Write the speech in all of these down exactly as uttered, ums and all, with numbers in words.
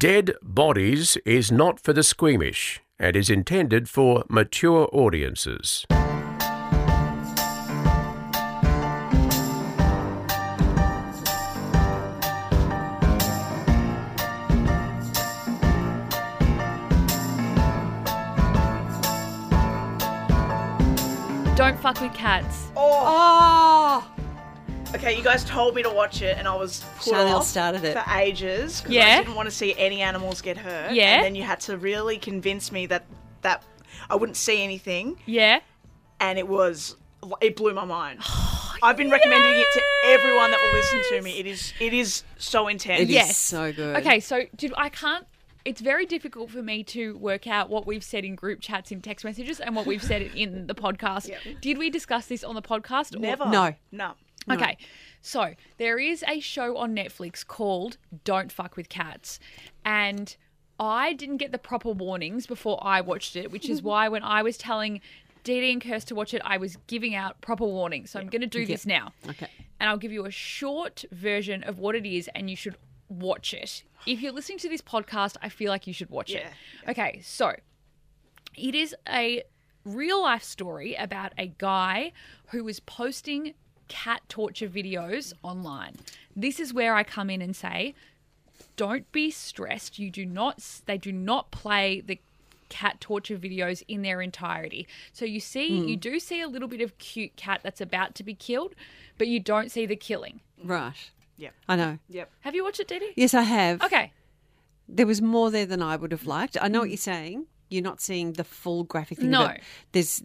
Dead Bodies is not for the squeamish and is intended for mature audiences. Don't Fuck With Cats. Oh! oh! Okay, you guys told me to watch it and I was put off started it. for ages because yeah. I didn't want to see any animals get hurt. Yeah. And then you had to really convince me that, that I wouldn't see anything. Yeah. And it was, it blew my mind. Oh, I've been yes! recommending it to everyone that will listen to me. It is It is so intense. It yes. is so good. Okay, so dude, I can't. It's very difficult for me to work out what we've said in group chats and text messages and what we've said in the podcast. Yep. Did we discuss this on the podcast? Never. Or? No. No. Okay. So there is a show on Netflix called Don't Fuck With Cats. And I didn't get the proper warnings before I watched it, which is why when I was telling Dee Dee and Kirst to watch it, I was giving out proper warnings. So yep. I'm going to do yep. this now. Okay. And I'll give you a short version of what it is and you should watch it. If you're listening to this podcast, I feel like you should watch yeah. it. Okay, so it is a real-life story about a guy who was posting cat torture videos online. This is where I come in and say, don't be stressed. You do not. They do not play the cat torture videos in their entirety. So you see, mm. you do see a little bit of cute cat that's about to be killed, but you don't see the killing. Right. Yep. I know. Yep. Have you watched it, Dee Dee? Yes, I have. Okay. There was more there than I would have liked. I know what you're saying. You're not seeing the full graphic thing. No. But there's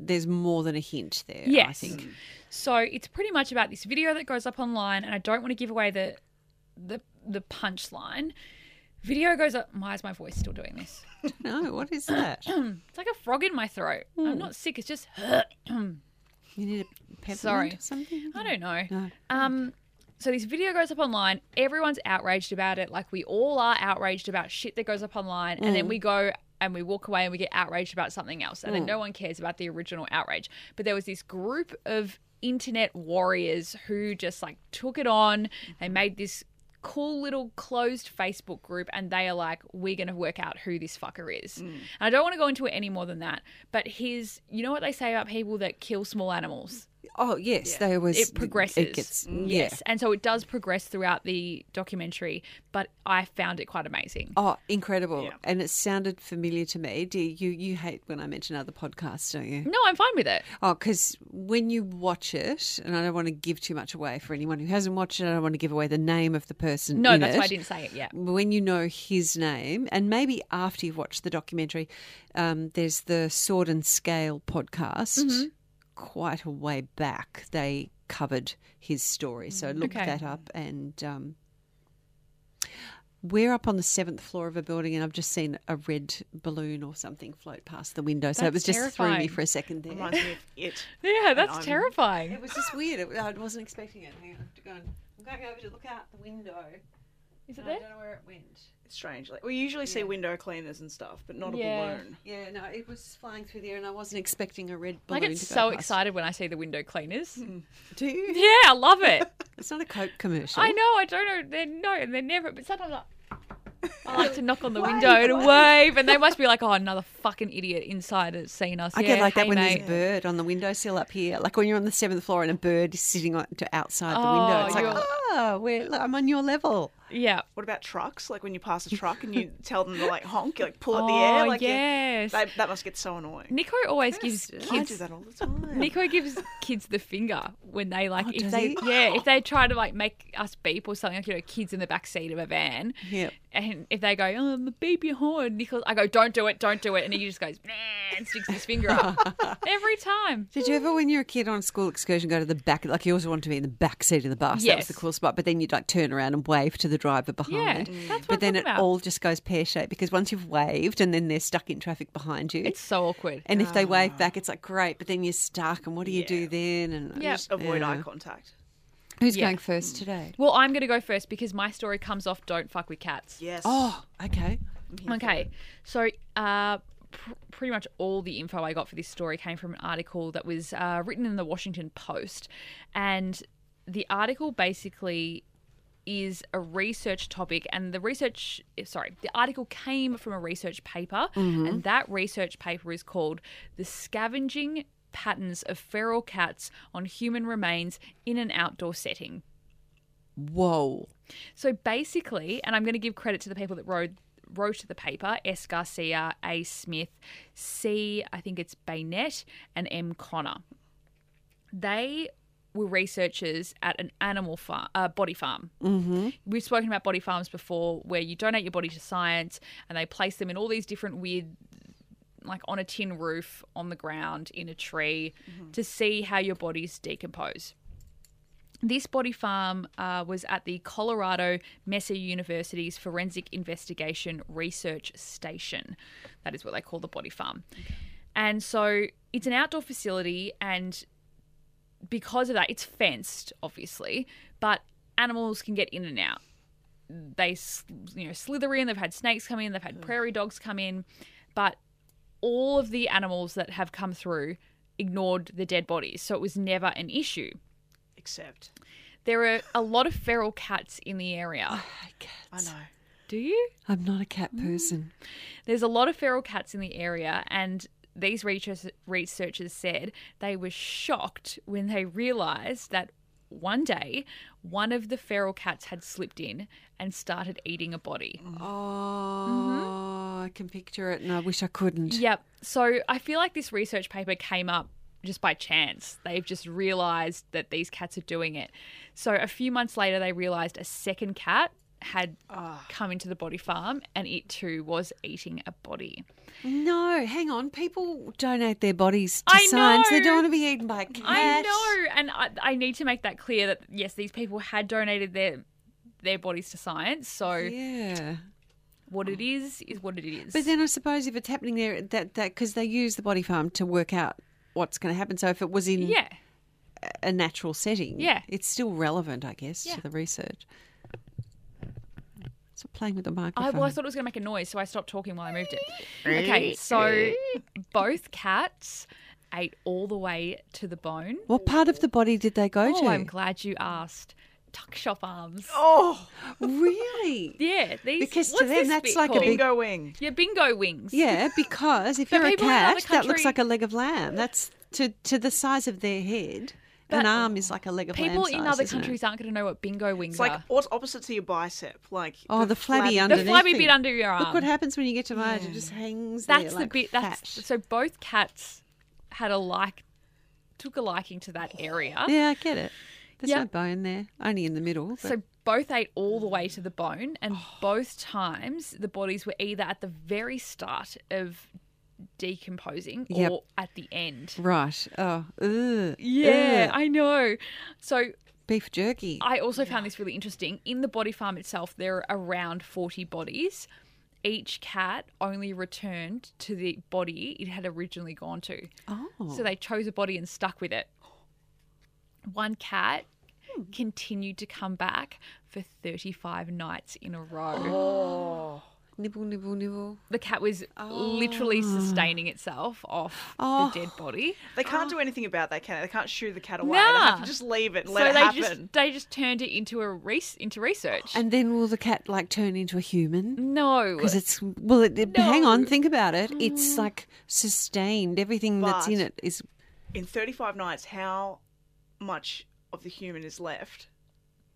there's more than a hint there, yes. I think. Mm. So it's pretty much about this video that goes up online, and I don't want to give away the the, the punchline. Video goes up. Why is my voice still doing this? No, what is that? It's like a frog in my throat. Mm. I'm not sick. It's just You need a peppermint Sorry. or something? I don't know. No. Um. So this video goes up online. Everyone's outraged about it. Like we all are outraged about shit that goes up online. Mm. And then we go and we walk away and we get outraged about something else. And mm. then no one cares about the original outrage. But there was this group of internet warriors who just like took it on. They made this cool little closed Facebook group and they are like, we're going to work out who this fucker is. Mm. And I don't want to go into it any more than that. But his, you know what they say about people that kill small animals? Oh, yes. Yeah. There was, it progresses. It gets, yeah. Yes. And so it does progress throughout the documentary, but I found it quite amazing. Oh, incredible. Yeah. And it sounded familiar to me. Do you, you hate when I mention other podcasts, don't you? No, I'm fine with it. Oh, because when you watch it, and I don't want to give too much away for anyone who hasn't watched it, I don't want to give away the name of the person. No, in that's it. why I didn't say it yet. When you know his name, and maybe after you've watched the documentary, um, there's the Sword and Scale podcast. Mm-hmm. Quite a way back, they covered his story. So look okay. that up. And um, we're up on the seventh floor of a building and I've just seen a red balloon or something float past the window. That's so it was terrifying. Just threw me for a second there. Reminds me of it. Yeah, that's I'm... terrifying. It was just weird. It, I wasn't expecting it. Hang on, I have to go and, I'm going over to look out the window. Is it no, there? I don't know where it went. It's strange. Like, we usually yeah. see window cleaners and stuff, but not yeah. a balloon. Yeah, no, it was flying through the air and I wasn't expecting a red balloon. I get to so go past. excited when I see the window cleaners. Mm. Do you? Yeah, I love it. It's not a Coke commercial. I know, I don't know. They're, no, and they're never, but sometimes I, I like to knock on the wave, window to wave. wave and they must be like, oh, another fucking idiot inside has seen us. I yeah, get like hey, that when mate. there's a bird on the windowsill up here. Like when you're on the seventh floor and a bird is sitting outside the oh, window. It's like, oh, we're, I'm on your level. Yeah. What about trucks? Like when you pass a truck and you tell them to like honk, you like pull at oh, the air. Like yes. They, that must get so annoying. Nico always yes. gives kids. I do that all the time. Nico gives kids the finger when they like, oh, if they, he? yeah, if they try to like make us beep or something, like, you know, kids in the back seat of a van. Yeah. And if they go, oh, I'm a beep your horn, Nico, I go, don't do it, don't do it. And he just goes, nah, and sticks his finger up every time. Did you ever, when you were a kid on a school excursion, go to the back, like you always wanted to be in the back seat of the bus? Yes. That was the cool spot. But then you'd like turn around and wave to the driver behind. Yeah, that's what but I'm then it about. all just goes pear-shaped because once you've waved and then they're stuck in traffic behind you. It's so awkward. And oh. if they wave back, it's like, great, but then you're stuck and what do you yeah. do then? And yep. just avoid yeah. eye contact. Who's yeah. going first today? Well, I'm going to go first because my story comes off Don't Fuck With Cats. Yes. Oh, okay. Okay. So uh, pr- pretty much all the info I got for this story came from an article that was uh, written in the Washington Post. And the article basically is a research topic, and the research, sorry, the article came from a research paper, mm-hmm. and that research paper is called The Scavenging Patterns of Feral Cats on Human Remains in an Outdoor Setting. Whoa. So basically, and I'm going to give credit to the people that wrote wrote the paper, S. Garcia, A. Smith, C. I think it's Baynett, and M. Connor. They were researchers at an animal farm, uh, body farm. Mm-hmm. We've spoken about body farms before, where you donate your body to science and they place them in all these different weird, like on a tin roof, on the ground, in a tree, mm-hmm. to see how your bodies decompose. This body farm uh, was at the Colorado Mesa University's Forensic Investigation Research Station. That is what they call the body farm. Okay. And so it's an outdoor facility, and because of that, it's fenced, obviously, but animals can get in and out. They, you know, slither in. They've had snakes come in. They've had prairie dogs come in. But all of the animals that have come through ignored the dead bodies, so it was never an issue. Except there are a lot of feral cats in the area. I hate cats. I know. Do you? I'm not a cat person. Mm. There's a lot of feral cats in the area, and these researchers said they were shocked when they realised that one day one of the feral cats had slipped in and started eating a body. Oh, mm-hmm. I can picture it, and I wish I couldn't. Yep. So I feel like this research paper came up just by chance. They've just realised that these cats are doing it. So a few months later they realised a second cat had oh. come into the body farm, and it too was eating a body. No, hang on. People donate their bodies to I science. Know. They don't want to be eaten by cats. I know. And I, I need to make that clear that, yes, these people had donated their their bodies to science. So yeah. what it is is what it is. But then I suppose if it's happening there, that that because they use the body farm to work out what's going to happen. So if it was in yeah. a natural setting, yeah. it's still relevant, I guess, yeah. to the research. Stop playing with the microphone. I, well, I thought it was going to make a noise, so I stopped talking while I moved it. Okay, so both cats ate all the way to the bone. What part of the body did they go oh, to? Oh, I'm glad you asked. Tuck shop arms. Oh, really? Yeah. These, because to them that's like called? a big, bingo wing. Yeah, bingo wings. Yeah, because if you're a cat, country, that looks like a leg of lamb. That's to, to the size of their head. But an arm is like a leg of lamb size. People in other countries aren't going to know what bingo wings it's like are. It's like opposite to your bicep. Like oh, the, the flabby, flabby underneath. The flabby thing. bit under your arm. Look what happens when you get to my age. Yeah. It just hangs that's there the like bit, fat. That's, so both cats had a like, took a liking to that area. Yeah, I get it. There's yep. no bone there, only in the middle. But. So both ate all the way to the bone, and oh. both times the bodies were either at the very start of decomposing yep. or at the end. Right. Oh. Ugh. Yeah, ugh. I know. So beef jerky. I also yeah. found this really interesting. In the body farm itself, there are around forty bodies. Each cat only returned to the body it had originally gone to. Oh. So they chose a body and stuck with it. One cat hmm. continued to come back for thirty-five nights in a row. Oh. Nibble, nibble, nibble. The cat was oh. literally sustaining itself off oh. the dead body. They can't oh. do anything about that, can they? They can't shoo the cat away. Nah. They have to just leave it and so let it they happen. Just, they just turned it into a re- into research. And then will the cat, like, turn into a human? No. Because it's – well, it, it, no. hang on, think about it. Mm. It's, like, sustained. Everything but that's in it is – in thirty-five nights, how much of the human is left?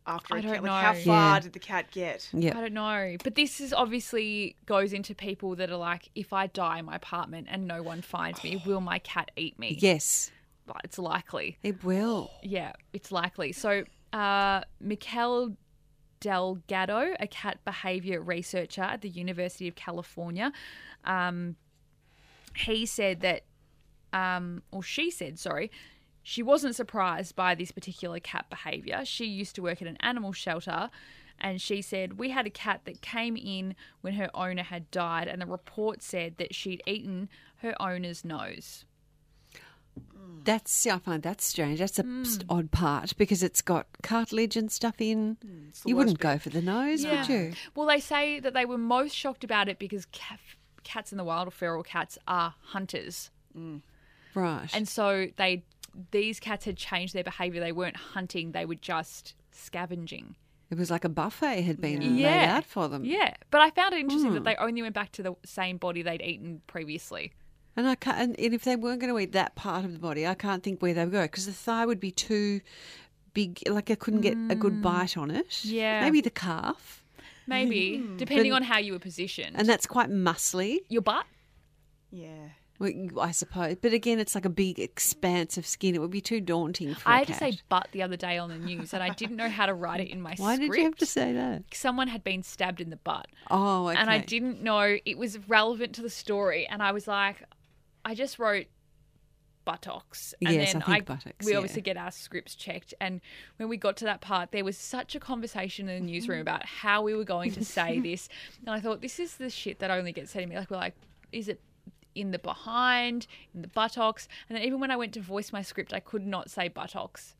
After I a don't cat. Know. Like how far yeah. did the cat get? Yeah. I don't know. But this is obviously goes into people that are like, if I die in my apartment and no one finds oh. me, will my cat eat me? Yes. But it's likely. It will. Yeah, it's likely. So uh, Mikel Delgado, a cat behaviour researcher at the University of California, um, he said that, um, or she said, sorry, she wasn't surprised by this particular cat behaviour. She used to work at an animal shelter, and she said, we had a cat that came in when her owner had died, and the report said that she'd eaten her owner's nose. That's I find that strange. That's the mm. odd part because it's got cartilage and stuff in. Mm, you wouldn't bit. go for the nose, yeah. would you? Well, they say that they were most shocked about it because cats in the wild or feral cats are hunters. Mm. Right. And so they... These cats had changed their behaviour. They weren't hunting. They were just scavenging. It was like a buffet had been yeah. laid out for them. Yeah, but I found it interesting mm. that they only went back to the same body they'd eaten previously. And I can't, and if they weren't going to eat that part of the body, I can't think where they would go because the thigh would be too big. Like I couldn't get mm. a good bite on it. Yeah, maybe the calf. Maybe mm. depending but, on how you were positioned. And that's quite muscly. Your butt. Yeah. I suppose. But again, it's like a big expanse of skin. It would be too daunting for I a I had cat. to say butt the other day on the news and I didn't know how to write it in my Why script. Why did you have to say that? Someone had been stabbed in the butt. Oh, okay. And I didn't know it was relevant to the story and I was like, I just wrote buttocks. And yes, then I think I, buttocks. We yeah. obviously get our scripts checked and when we got to that part, there was such a conversation in the newsroom about how we were going to say this and I thought, this is the shit that only gets said to me. Like, we're like, is it in the behind, in the buttocks. And then even when I went to voice my script, I could not say buttocks.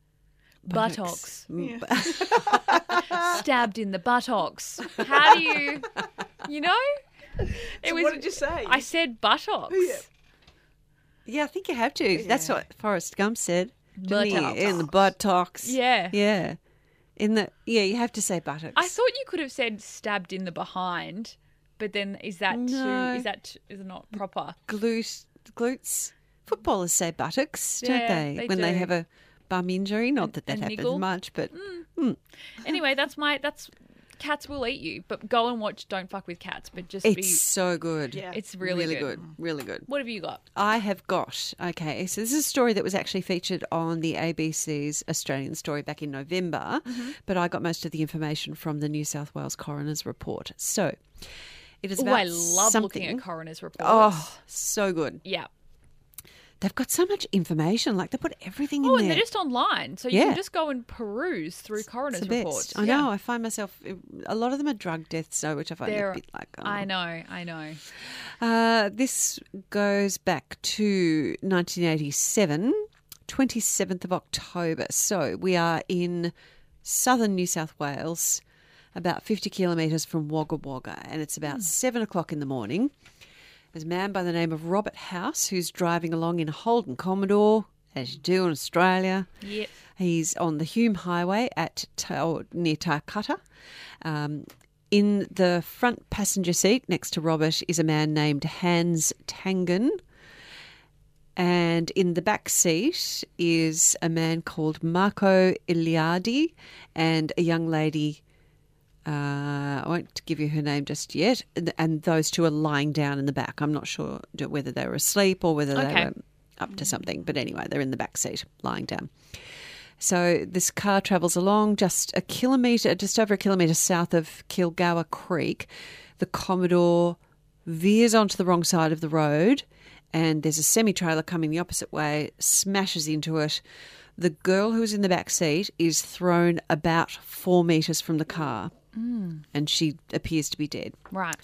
Buttocks. buttocks. Yeah. Stabbed in the buttocks. How do you, you know? It so was, what did you say? I said buttocks. Yeah, yeah I think you have to. Yeah. That's what Forrest Gump said. Buttocks. In the buttocks. Yeah. Yeah. In the, yeah, you have to say buttocks. I thought you could have said stabbed in the behind. But then is that no. too, is that too, is it not proper? Glute, glutes. Footballers say buttocks, yeah, don't they? they when do. they have a bum injury. Not and, that that happens niggle. much, but. Mm. Mm. Anyway, that's my, that's, cats will eat you, but go and watch Don't Fuck With Cats, but just it's be. It's so good. Yeah. It's really, really good. good. Really good. What have you got? I have got, okay, so this is a story that was actually featured on the A B C's Australian Story back in November, mm-hmm. but I got most of the information from the New South Wales Coroner's Report. So. It is about Ooh, I love something. looking at coroner's reports. Oh, so good. Yeah. They've got so much information. Like, they put everything oh, in there. Oh, and they're just online. So you yeah. can just go and peruse through coroner's it's the reports. Best. I yeah. know. I find myself – a lot of them are drug deaths, though, which I find they're, a bit like oh. – I know. I know. Uh, this goes back to nineteen eighty-seven, twenty-seventh of October. So we are in southern New South Wales – about fifty kilometres from Wagga Wagga, and it's about mm. seven o'clock in the morning. There's a man by the name of Robert House who's driving along in a Holden Commodore, as you do in Australia. Yep. He's on the Hume Highway at or near Tarcutta. Um, in the front passenger seat next to Robert is a man named Hans Tangen, and in the back seat is a man called Marco Iliardi and a young lady Uh, I won't give you her name just yet. And those two are lying down in the back. I'm not sure whether they were asleep or whether okay. they were up to something. But anyway, they're in the back seat lying down. So this car travels along just a kilometre, just over a kilometre south of Kilgour Creek. The Commodore veers onto the wrong side of the road and there's a semi-trailer coming the opposite way, smashes into it. The girl who's in the back seat is thrown about four metres from the car. Mm. And she appears to be dead. Right.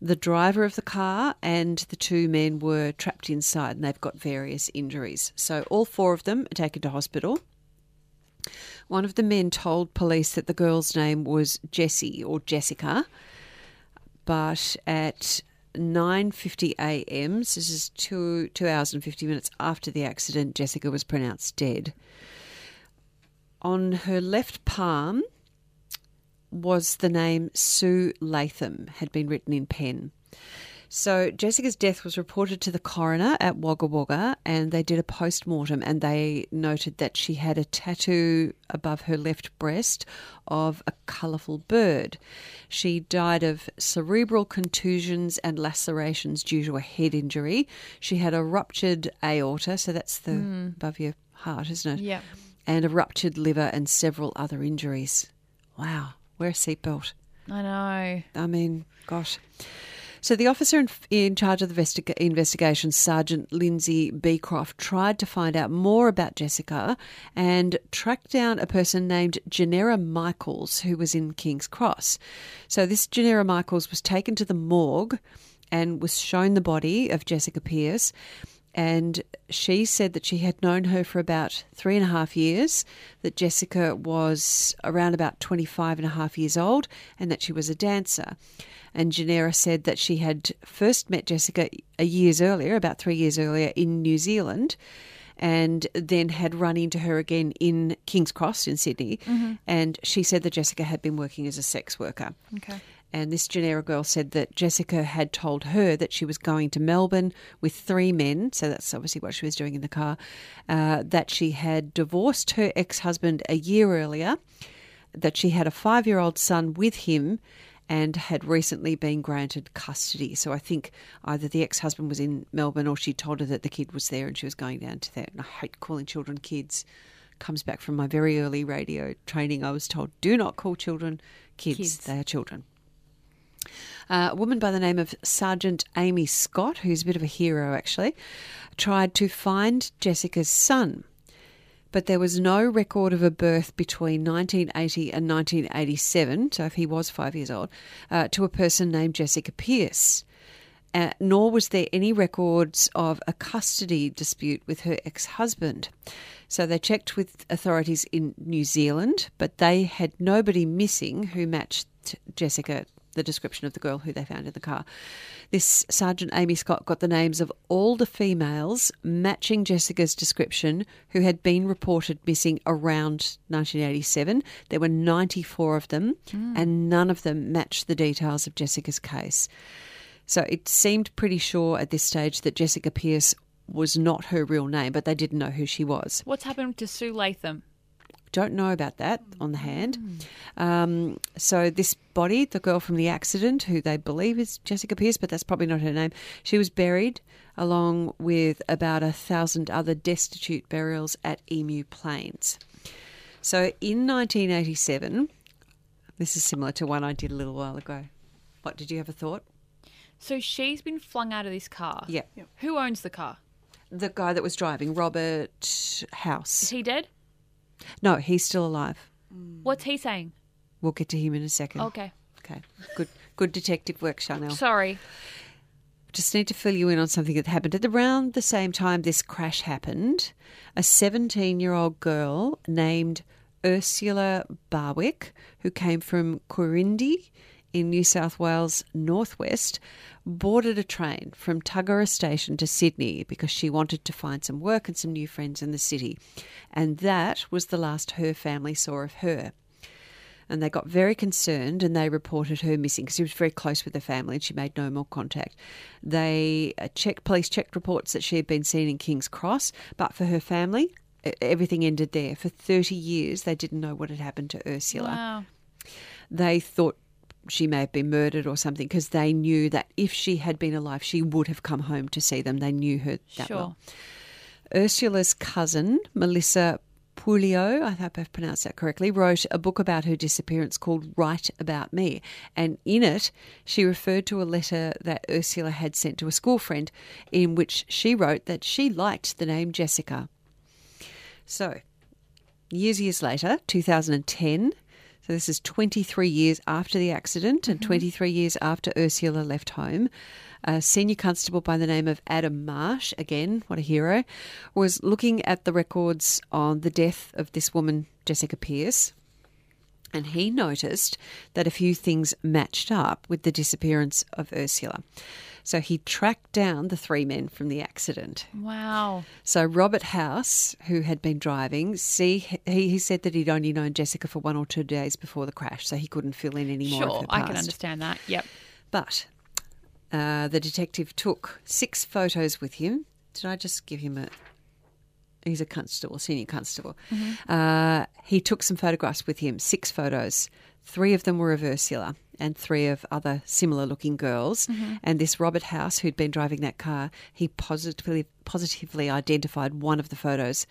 The driver of the car and the two men were trapped inside and they've got various injuries. So all four of them are taken to hospital. One of the men told police that the girl's name was Jessie or Jessica, but at nine fifty a m, so this is two, two hours and fifty minutes after the accident, Jessica was pronounced dead. On her left palm was the name Sue Latham, had been written in pen. So Jessica's death was reported to the coroner at Wagga Wagga and they did a post-mortem and they noted that she had a tattoo above her left breast of a colourful bird. She died of cerebral contusions and lacerations due to a head injury. She had a ruptured aorta, so that's the mm. above your heart, isn't it? Yeah. And a ruptured liver and several other injuries. Wow. Wear a seatbelt. I know. I mean, gosh. So the officer in, in charge of the investiga- investigation, Sergeant Lindsay Beecroft, tried to find out more about Jessica and tracked down a person named Janera Michaels who was in King's Cross. So this Janera Michaels was taken to the morgue and was shown the body of Jessica Pierce, and she said that she had known her for about three and a half years, that Jessica was around about twenty-five and a half years old and that she was a dancer. And Janera said that she had first met Jessica a years earlier, about three years earlier in New Zealand, and then had run into her again in King's Cross in Sydney. Mm-hmm. And she said that Jessica had been working as a sex worker. Okay. And this Janera girl said that Jessica had told her that she was going to Melbourne with three men, so that's obviously what she was doing in the car, uh, that she had divorced her ex-husband a year earlier, that she had a five-year-old son with him and had recently been granted custody. So I think either the ex-husband was in Melbourne or she told her that the kid was there and she was going down to that. And I hate calling children kids. Comes back from my very early radio training. I was told, do not call children kids. kids. They are children. Uh, a woman by the name of Sergeant Amy Scott, who's a bit of a hero actually, tried to find Jessica's son, but there was no record of a birth between nineteen eighty and nineteen eighty-seven, so if he was five years old, uh, to a person named Jessie Pierce. Uh, nor was there any records of a custody dispute with her ex-husband. So they checked with authorities in New Zealand, but they had nobody missing who matched Jessica, the description of the girl who they found in the car. This Sergeant Amy Scott got the names of all the females matching Jessica's description who had been reported missing around nineteen eighty-seven. There were ninety-four of them, mm. and none of them matched the details of Jessica's case. So it seemed pretty sure at this stage that Jessica Pierce was not her real name, but they didn't know who she was. What's happened to Sue Latham? Don't know about that on the hand. Um, so this body, the girl from the accident, who they believe is Jessica Pierce, but that's probably not her name, she was buried along with about a thousand other destitute burials at Emu Plains. So in nineteen eighty-seven, this is similar to one I did a little while ago. What, did you have a thought? So she's been flung out of this car. Yeah. Yep. Who owns the car? The guy that was driving, Robert House. Is he dead? No, he's still alive. What's he saying? We'll get to him in a second. Okay. Okay. Good good detective work, Chanel. Sorry. Just need to fill you in on something that happened. At around the same time this crash happened, a seventeen-year-old girl named Ursula Barwick, who came from Corindi in New South Wales northwest, boarded a train from Tuggera Station to Sydney because she wanted to find some work and some new friends in the city. And that was the last her family saw of her. And they got very concerned and they reported her missing because she was very close with her family and she made no more contact. They checked, police checked reports that she had been seen in King's Cross, but for her family, everything ended there. For thirty years, they didn't know what had happened to Ursula. Wow. They thought she may have been murdered or something because they knew that if she had been alive, she would have come home to see them. They knew her that sure. well. Ursula's cousin, Melissa Puglio, I hope I've pronounced that correctly, wrote a book about her disappearance called Write About Me. And in it, she referred to a letter that Ursula had sent to a school friend in which she wrote that she liked the name Jessica. So years, years later, two thousand ten, so this is twenty-three years after the accident and twenty-three years after Ursula left home. A senior constable by the name of Adam Marsh, again, what a hero, was looking at the records on the death of this woman, Jessica Pierce, and he noticed that a few things matched up with the disappearance of Ursula. So he tracked down the three men from the accident. Wow. So Robert House, who had been driving, see, he, he said that he'd only known Jessica for one or two days before the crash, so he couldn't fill in any more sure, of her past. Sure, I can understand that, yep. But uh, the detective took six photos with him. Did I just give him a... He's a constable, senior constable. Mm-hmm. Uh, he took some photographs with him, six photos. Three of them were of Ursula and three of other similar-looking girls. Mm-hmm. And this Robert House, who'd been driving that car, he positively positively identified one of the photos.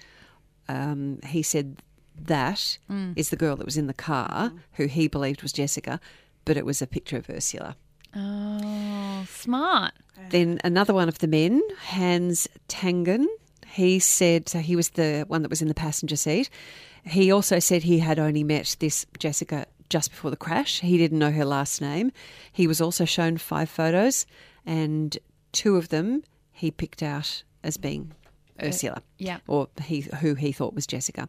Um, he said that mm. is the girl that was in the car, mm. who he believed was Jessica, but it was a picture of Ursula. Oh, smart. Then another one of the men, Hans Tangen, he said, so he was the one that was in the passenger seat. He also said he had only met this Jessica just before the crash. He didn't know her last name. He was also shown five photos and two of them he picked out as being Ursula. Yeah. Or he, who he thought was Jessica.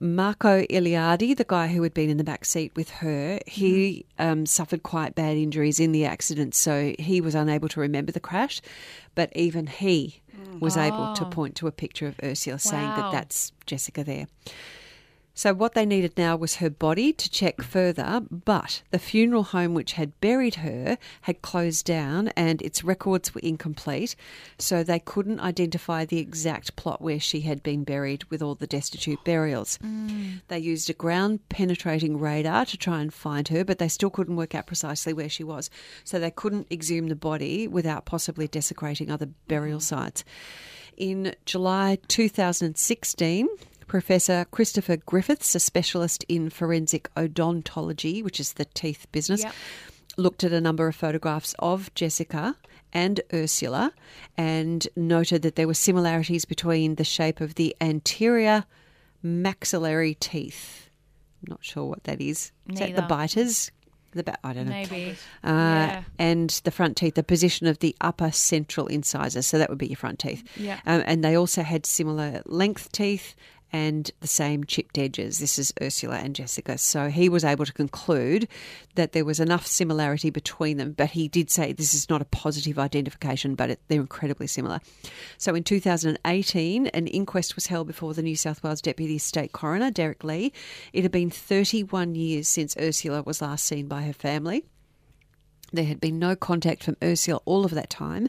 Marco Iliardi, the guy who had been in the back seat with her, he um, suffered quite bad injuries in the accident, so he was unable to remember the crash. But even he was oh. able to point to a picture of Ursula, wow. saying that that's Jessica there. So what they needed now was her body to check further, but the funeral home which had buried her had closed down and its records were incomplete, so they couldn't identify the exact plot where she had been buried with all the destitute burials. Mm. They used a ground-penetrating radar to try and find her, but they still couldn't work out precisely where she was, so they couldn't exhume the body without possibly desecrating other burial sites. In July two thousand sixteen... Professor Christopher Griffiths, a specialist in forensic odontology, which is the teeth business, yep. looked at a number of photographs of Jessica and Ursula and noted that there were similarities between the shape of the anterior maxillary teeth. I'm not sure what that is. Neither. Is that the biters? The ba- I don't know. Maybe. Uh, yeah. And the front teeth, the position of the upper central incisor. So that would be your front teeth. Yeah. Um, and they also had similar length teeth and the same chipped edges. This is Ursula and Jessica. So he was able to conclude that there was enough similarity between them, but he did say this is not a positive identification, but it, they're incredibly similar. So in two thousand eighteen, an inquest was held before the New South Wales Deputy State Coroner, Derek Lee. It had been thirty-one years since Ursula was last seen by her family. There had been no contact from Ursula all of that time,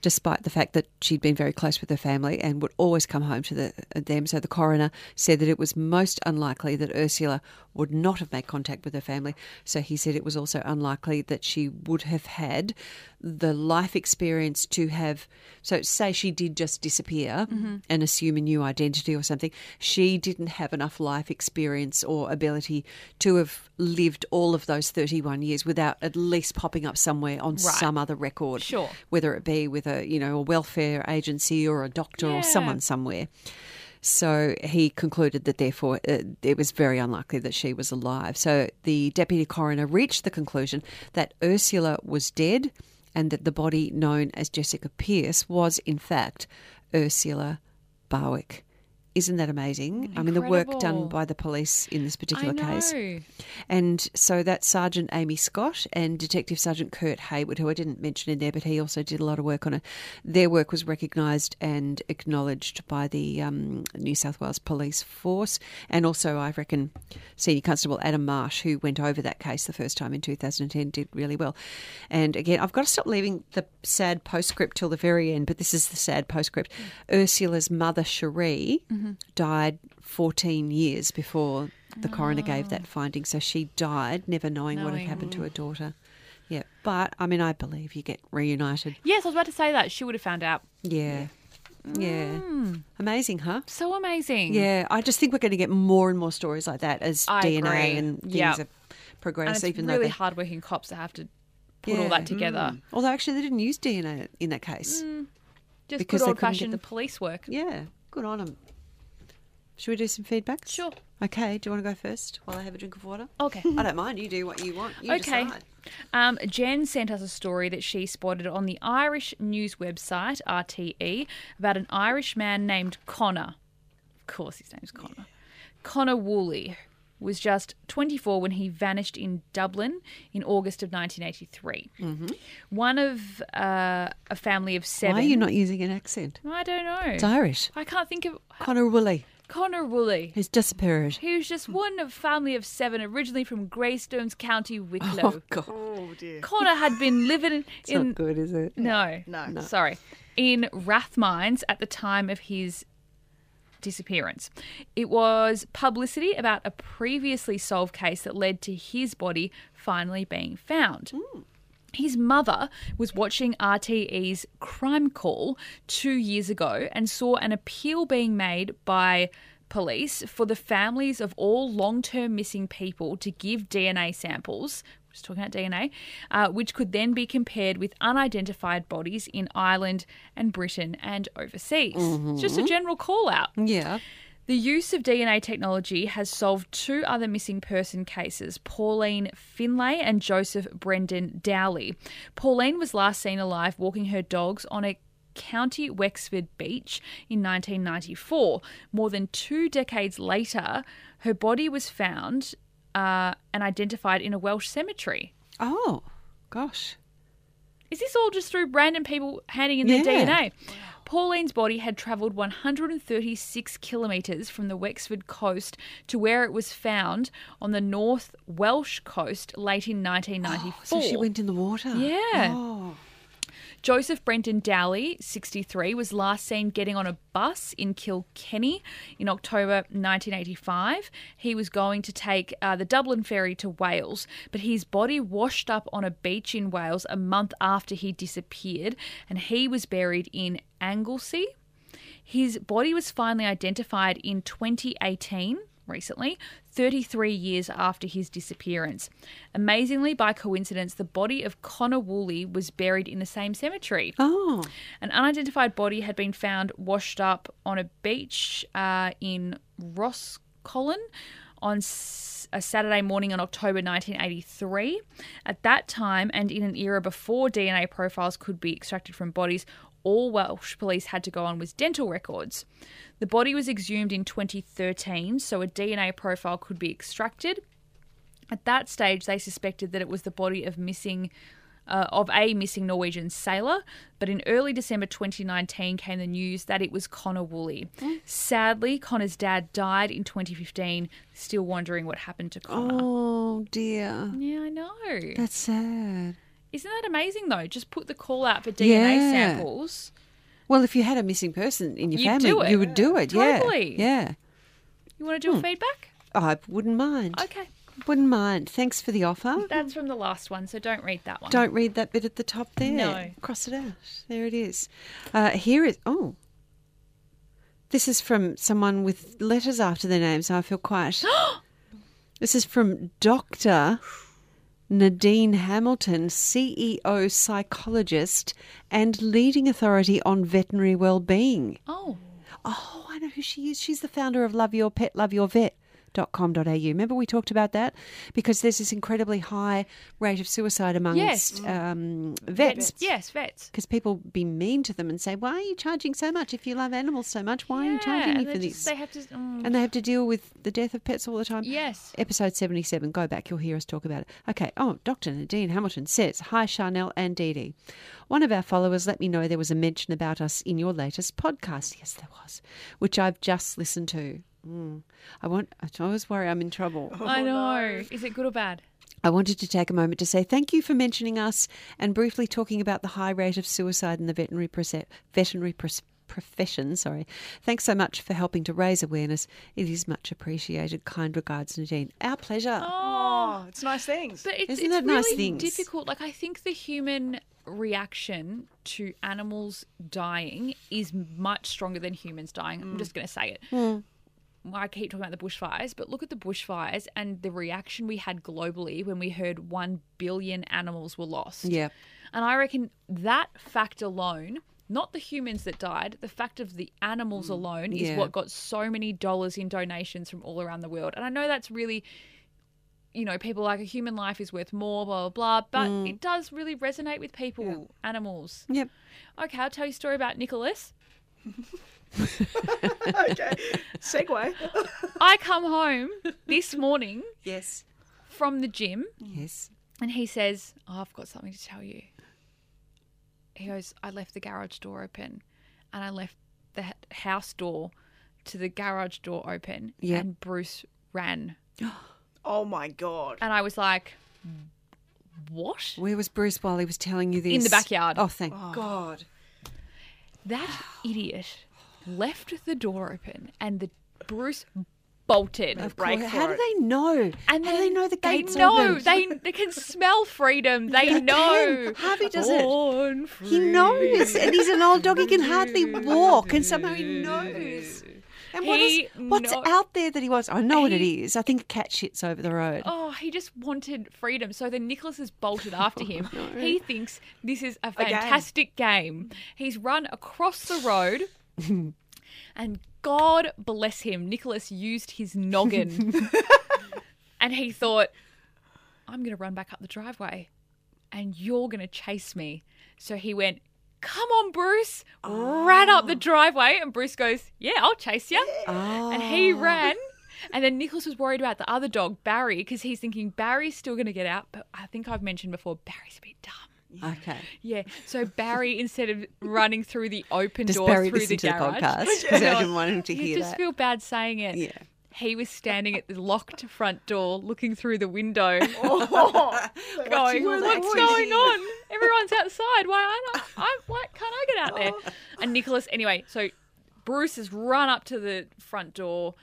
despite the fact that she'd been very close with her family and would always come home to the, them. So the coroner said that it was most unlikely that Ursula would not have made contact with her family. So he said it was also unlikely that she would have had the life experience to have, so say she did just disappear mm-hmm. and assume a new identity or something, she didn't have enough life experience or ability to have lived all of those thirty-one years without at least popping up somewhere on right. some other record, sure. whether it be with a, you know, a welfare agency or a doctor yeah. or someone somewhere. So he concluded that, therefore, uh, it was very unlikely that she was alive. So the deputy coroner reached the conclusion that Ursula was dead and that the body known as Jessica Pierce was, in fact, Ursula Barwick. Isn't that amazing? Incredible. I mean, the work done by the police in this particular case. And so that's Sergeant Amy Scott and Detective Sergeant Kurt Hayward, who I didn't mention in there, but he also did a lot of work on it. Their work was recognised and acknowledged by the um, New South Wales Police Force, and also, I reckon, Senior Constable Adam Marsh, who went over that case the first time in two thousand ten, did really well. And again, I've got to stop leaving the sad postscript till the very end, but this is the sad postscript. Mm. Ursula's mother, Cherie, mm-hmm. died fourteen years before the coroner oh. gave that finding. So she died never knowing, knowing what had happened to her daughter. Yeah. But, I mean, I believe you get reunited. Yes, I was about to say that. She would have found out. Yeah. Yeah. yeah. Mm. Amazing, huh? So amazing. Yeah. I just think we're going to get more and more stories like that as I D N A agree. And things yep. have progressed. And it's even really hard-working cops that have to put yeah. all that together. Mm. Although, actually, they didn't use D N A in that case. Mm. Just because good old-fashioned the police work. Yeah. Good on them. Should we do some feedback? Sure. Okay. Do you want to go first while I have a drink of water? Okay. I don't mind. You do what you want. You okay. decide. Um, Jen sent us a story that she spotted on the Irish news website, R T E, about an Irish man named Connor. Of course his name's Connor. Yeah. Connor Woolley was just twenty-four when he vanished in Dublin in August of nineteen eighty-three. Mm-hmm. One of uh, a family of seven. Why are you not using an accent? I don't know. It's Irish. I can't think of... Connor Woolley. Connor Woolley. Who's disappeared. He was just one of a family of seven, originally from Greystones, County Wicklow. Oh, God. Oh, dear. Connor had been living in... It's not good, is it? No. No. no. Sorry. In Rathmines at the time of his disappearance. It was publicity about a previously solved case that led to his body finally being found. Mm. His mother was watching R T E's Crime Call two years ago and saw an appeal being made by police for the families of all long-term missing people to give D N A samples, we're just talking about D N A, uh, which could then be compared with unidentified bodies in Ireland and Britain and overseas. Mm-hmm. It's just a general call-out. Yeah. The use of D N A technology has solved two other missing person cases, Pauline Finlay and Joseph Brendan Dowley. Pauline was last seen alive walking her dogs on a County Wexford Beach in nineteen ninety-four. More than two decades later, her body was found uh, and identified in a Welsh cemetery. Oh, gosh. Is this all just through random people handing in their yeah. D N A? Pauline's body had travelled one hundred thirty-six kilometres from the Wexford coast to where it was found on the North Welsh coast late in nineteen ninety-four. Oh, so she went in the water. Yeah. Oh. Joseph Brendan Dowley, sixty-three, was last seen getting on a bus in Kilkenny in October nineteen eighty-five. He was going to take uh, the Dublin ferry to Wales, but his body washed up on a beach in Wales a month after he disappeared, and he was buried in Anglesey. His body was finally identified in twenty eighteen. Recently, thirty-three years after his disappearance. Amazingly, by coincidence, the body of Connor Woolley was buried in the same cemetery. Oh. An unidentified body had been found washed up on a beach uh, in Roscommon on s- a Saturday morning in October nineteen eighty-three. At that time, and in an era before D N A profiles could be extracted from bodies, all Welsh police had to go on was dental records. The body was exhumed in twenty thirteen, so a D N A profile could be extracted. At that stage, they suspected that it was the body of missing, uh, of a missing Norwegian sailor, but in early December twenty nineteen came the news that it was Connor Woolley. Mm. Sadly, Connor's dad died in twenty fifteen, still wondering what happened to Connor. Oh, dear. Yeah, I know. That's sad. Isn't that amazing, though? Just put the call out for D N A yeah. samples. Well, if you had a missing person in your You'd family, you would do it. Totally. Yeah. yeah. You want to do hmm. a feedback? I wouldn't mind. Okay. Wouldn't mind. Thanks for the offer. That's from the last one, so don't read that one. Don't read that bit at the top there. No. Cross it out. There it is. Uh, here is... Oh. This is from someone with letters after their name, so I feel quite... This is from Doctor Nadine Hamilton, C E O, psychologist and leading authority on veterinary wellbeing. Oh. Oh, I know who she is. She's the founder of Love Your Pet, love your vet dot com dot a u. Remember we talked about that? Because there's this incredibly high rate of suicide amongst yes. um, vets. vets. Yes, vets. Because people be mean to them and say, why are you charging so much? If you love animals so much, why yeah, are you charging me for just, this? They have to, um... And they have to deal with the death of pets all the time. Yes. Episode seventy-seven. Go back. You'll hear us talk about it. Okay. Oh, Doctor Nadine Hamilton says, hi, Charnel and Dee Dee. One of our followers let me know there was a mention about us in your latest podcast. Yes, there was, which I've just listened to. Mm. I want. I always worry I'm in trouble. Oh, I know. No. Is it good or bad? I wanted to take a moment to say thank you for mentioning us and briefly talking about the high rate of suicide in the veterinary prese- veterinary pres- profession. Sorry. Thanks so much for helping to raise awareness. It is much appreciated. Kind regards, Nadine. Our pleasure. Oh, oh it's nice things. But it's, Isn't it's that really nice things? difficult. Like I think the human reaction to animals dying is much stronger than humans dying. Mm. I'm just going to say it. Mm. I keep talking about the bushfires, but look at the bushfires and the reaction we had globally when we heard one billion animals were lost. Yeah. And I reckon that fact alone, not the humans that died, the fact of the animals alone is yeah. what got so many dollars in donations from all around the world. And I know that's really, you know, people like a human life is worth more, blah, blah, blah, but mm. it does really resonate with people, yeah. animals. Yep. Okay, I'll tell you a story about Nicholas. Okay, segue. I come home this morning yes from the gym yes and he says, oh, I've got something to tell you. He goes, I left the garage door open and I left the house door to the garage door open yep. and Bruce ran. Oh my God. And I was like, what? Where was Bruce while he was telling you this? In the backyard. Oh, thank oh. God. That idiot left the door open and the Bruce bolted. Of course. How do they know? And How do they know the gate's open? They know. They can smell freedom. They yeah, know. Can. Harvey doesn't. He knows. And he's an old dog. He can hardly walk and somehow he knows. And what is, what's no, out there that he wants? I know he, what it is. I think cat shit's over the road. Oh, he just wanted freedom. So then Nicholas has bolted after him. Oh, no. He thinks this is a fantastic a game. game. He's run across the road and God bless him, Nicholas used his noggin. And he thought, I'm going to run back up the driveway and you're going to chase me. So he went come on, Bruce, oh. ran up the driveway, and Bruce goes, yeah, I'll chase you. Oh. And he ran. And then Nicholas was worried about the other dog, Barry, because he's thinking Barry's still going to get out. But I think I've mentioned before, Barry's a bit dumb. Yeah. Okay. Yeah. So Barry, instead of running through the open Does door Barry through the garage, the podcast, because I didn't want him to hear that. You just feel bad saying it. Yeah. He was standing at the locked front door, looking through the window, oh, going, "What's going on? Everyone's outside. Why aren't I? I why can't I get out there?" Oh. And Nicholas, anyway, so Bruce has run up to the front door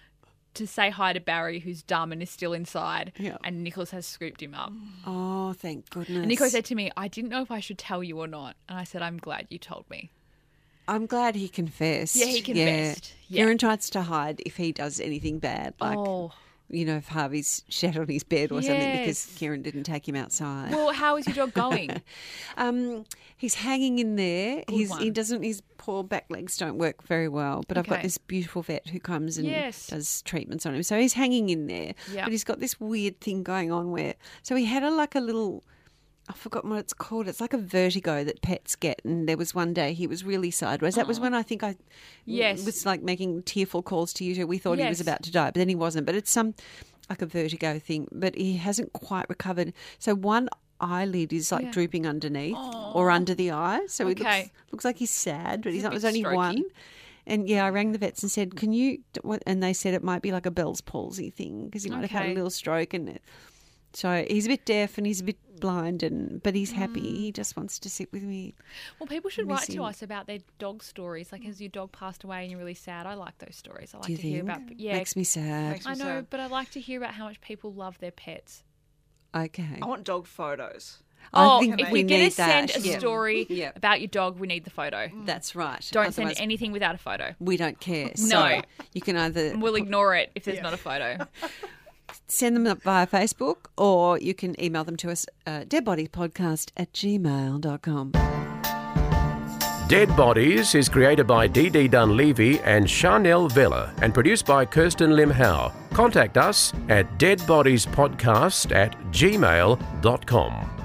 to say hi to Barry, who's dumb and is still inside, yeah. and Nicholas has scooped him up. Oh, thank goodness. And Nicholas said to me, I didn't know if I should tell you or not. And I said, I'm glad you told me. I'm glad he confessed. Yeah, he confessed. Yeah. Yeah. You're entitled to hide if he does anything bad, like, oh. you know, if Harvey's shat on his bed or yes. something because Kieran didn't take him outside. Well, how is your dog going? um, he's hanging in there. He's, he doesn't. His poor back legs don't work very well, but okay. I've got this beautiful vet who comes and yes. does treatments on him. So he's hanging in there, yep. but he's got this weird thing going on where – so he had a, like a little – I forgot what it's called. It's like a vertigo that pets get. And there was one day he was really sideways. That was when I think I yes. was like making tearful calls to you two. We thought yes. he was about to die, but then he wasn't. But it's some like a vertigo thing. But he hasn't quite recovered. So one eyelid is like yeah. drooping underneath Aww. Or under the eye. So he okay. looks, looks like he's sad, but he's not. There's only strokey. One. And, yeah, I rang the vets and said, can you – and they said it might be like a Bell's palsy thing because he might okay. have had a little stroke and it – so he's a bit deaf and he's a bit blind, and but he's happy. Mm. He just wants to sit with me. Well, people should write him. to us about their dog stories. Like, has your dog passed away and you're really sad? I like those stories. I like to think? hear about. Yeah, makes me sad. Makes me I know, sad. But I like to hear about how much people love their pets. Okay. I want dog photos. Oh, I think if we you're going to send that. a story yeah. Yeah. about your dog, we need the photo. That's right. Don't Otherwise, send anything without a photo. We don't care. So no, you can either we'll ignore it if there's yeah. not a photo. Send them up via Facebook, or you can email them to us, uh, dead bodies podcast at gmail dot com. Dead Bodies is created by Dee Dee Dunleavy and Chanel Vella and produced by Kirsten Lim Howe. Contact us at dead bodies podcast at gmail dot com.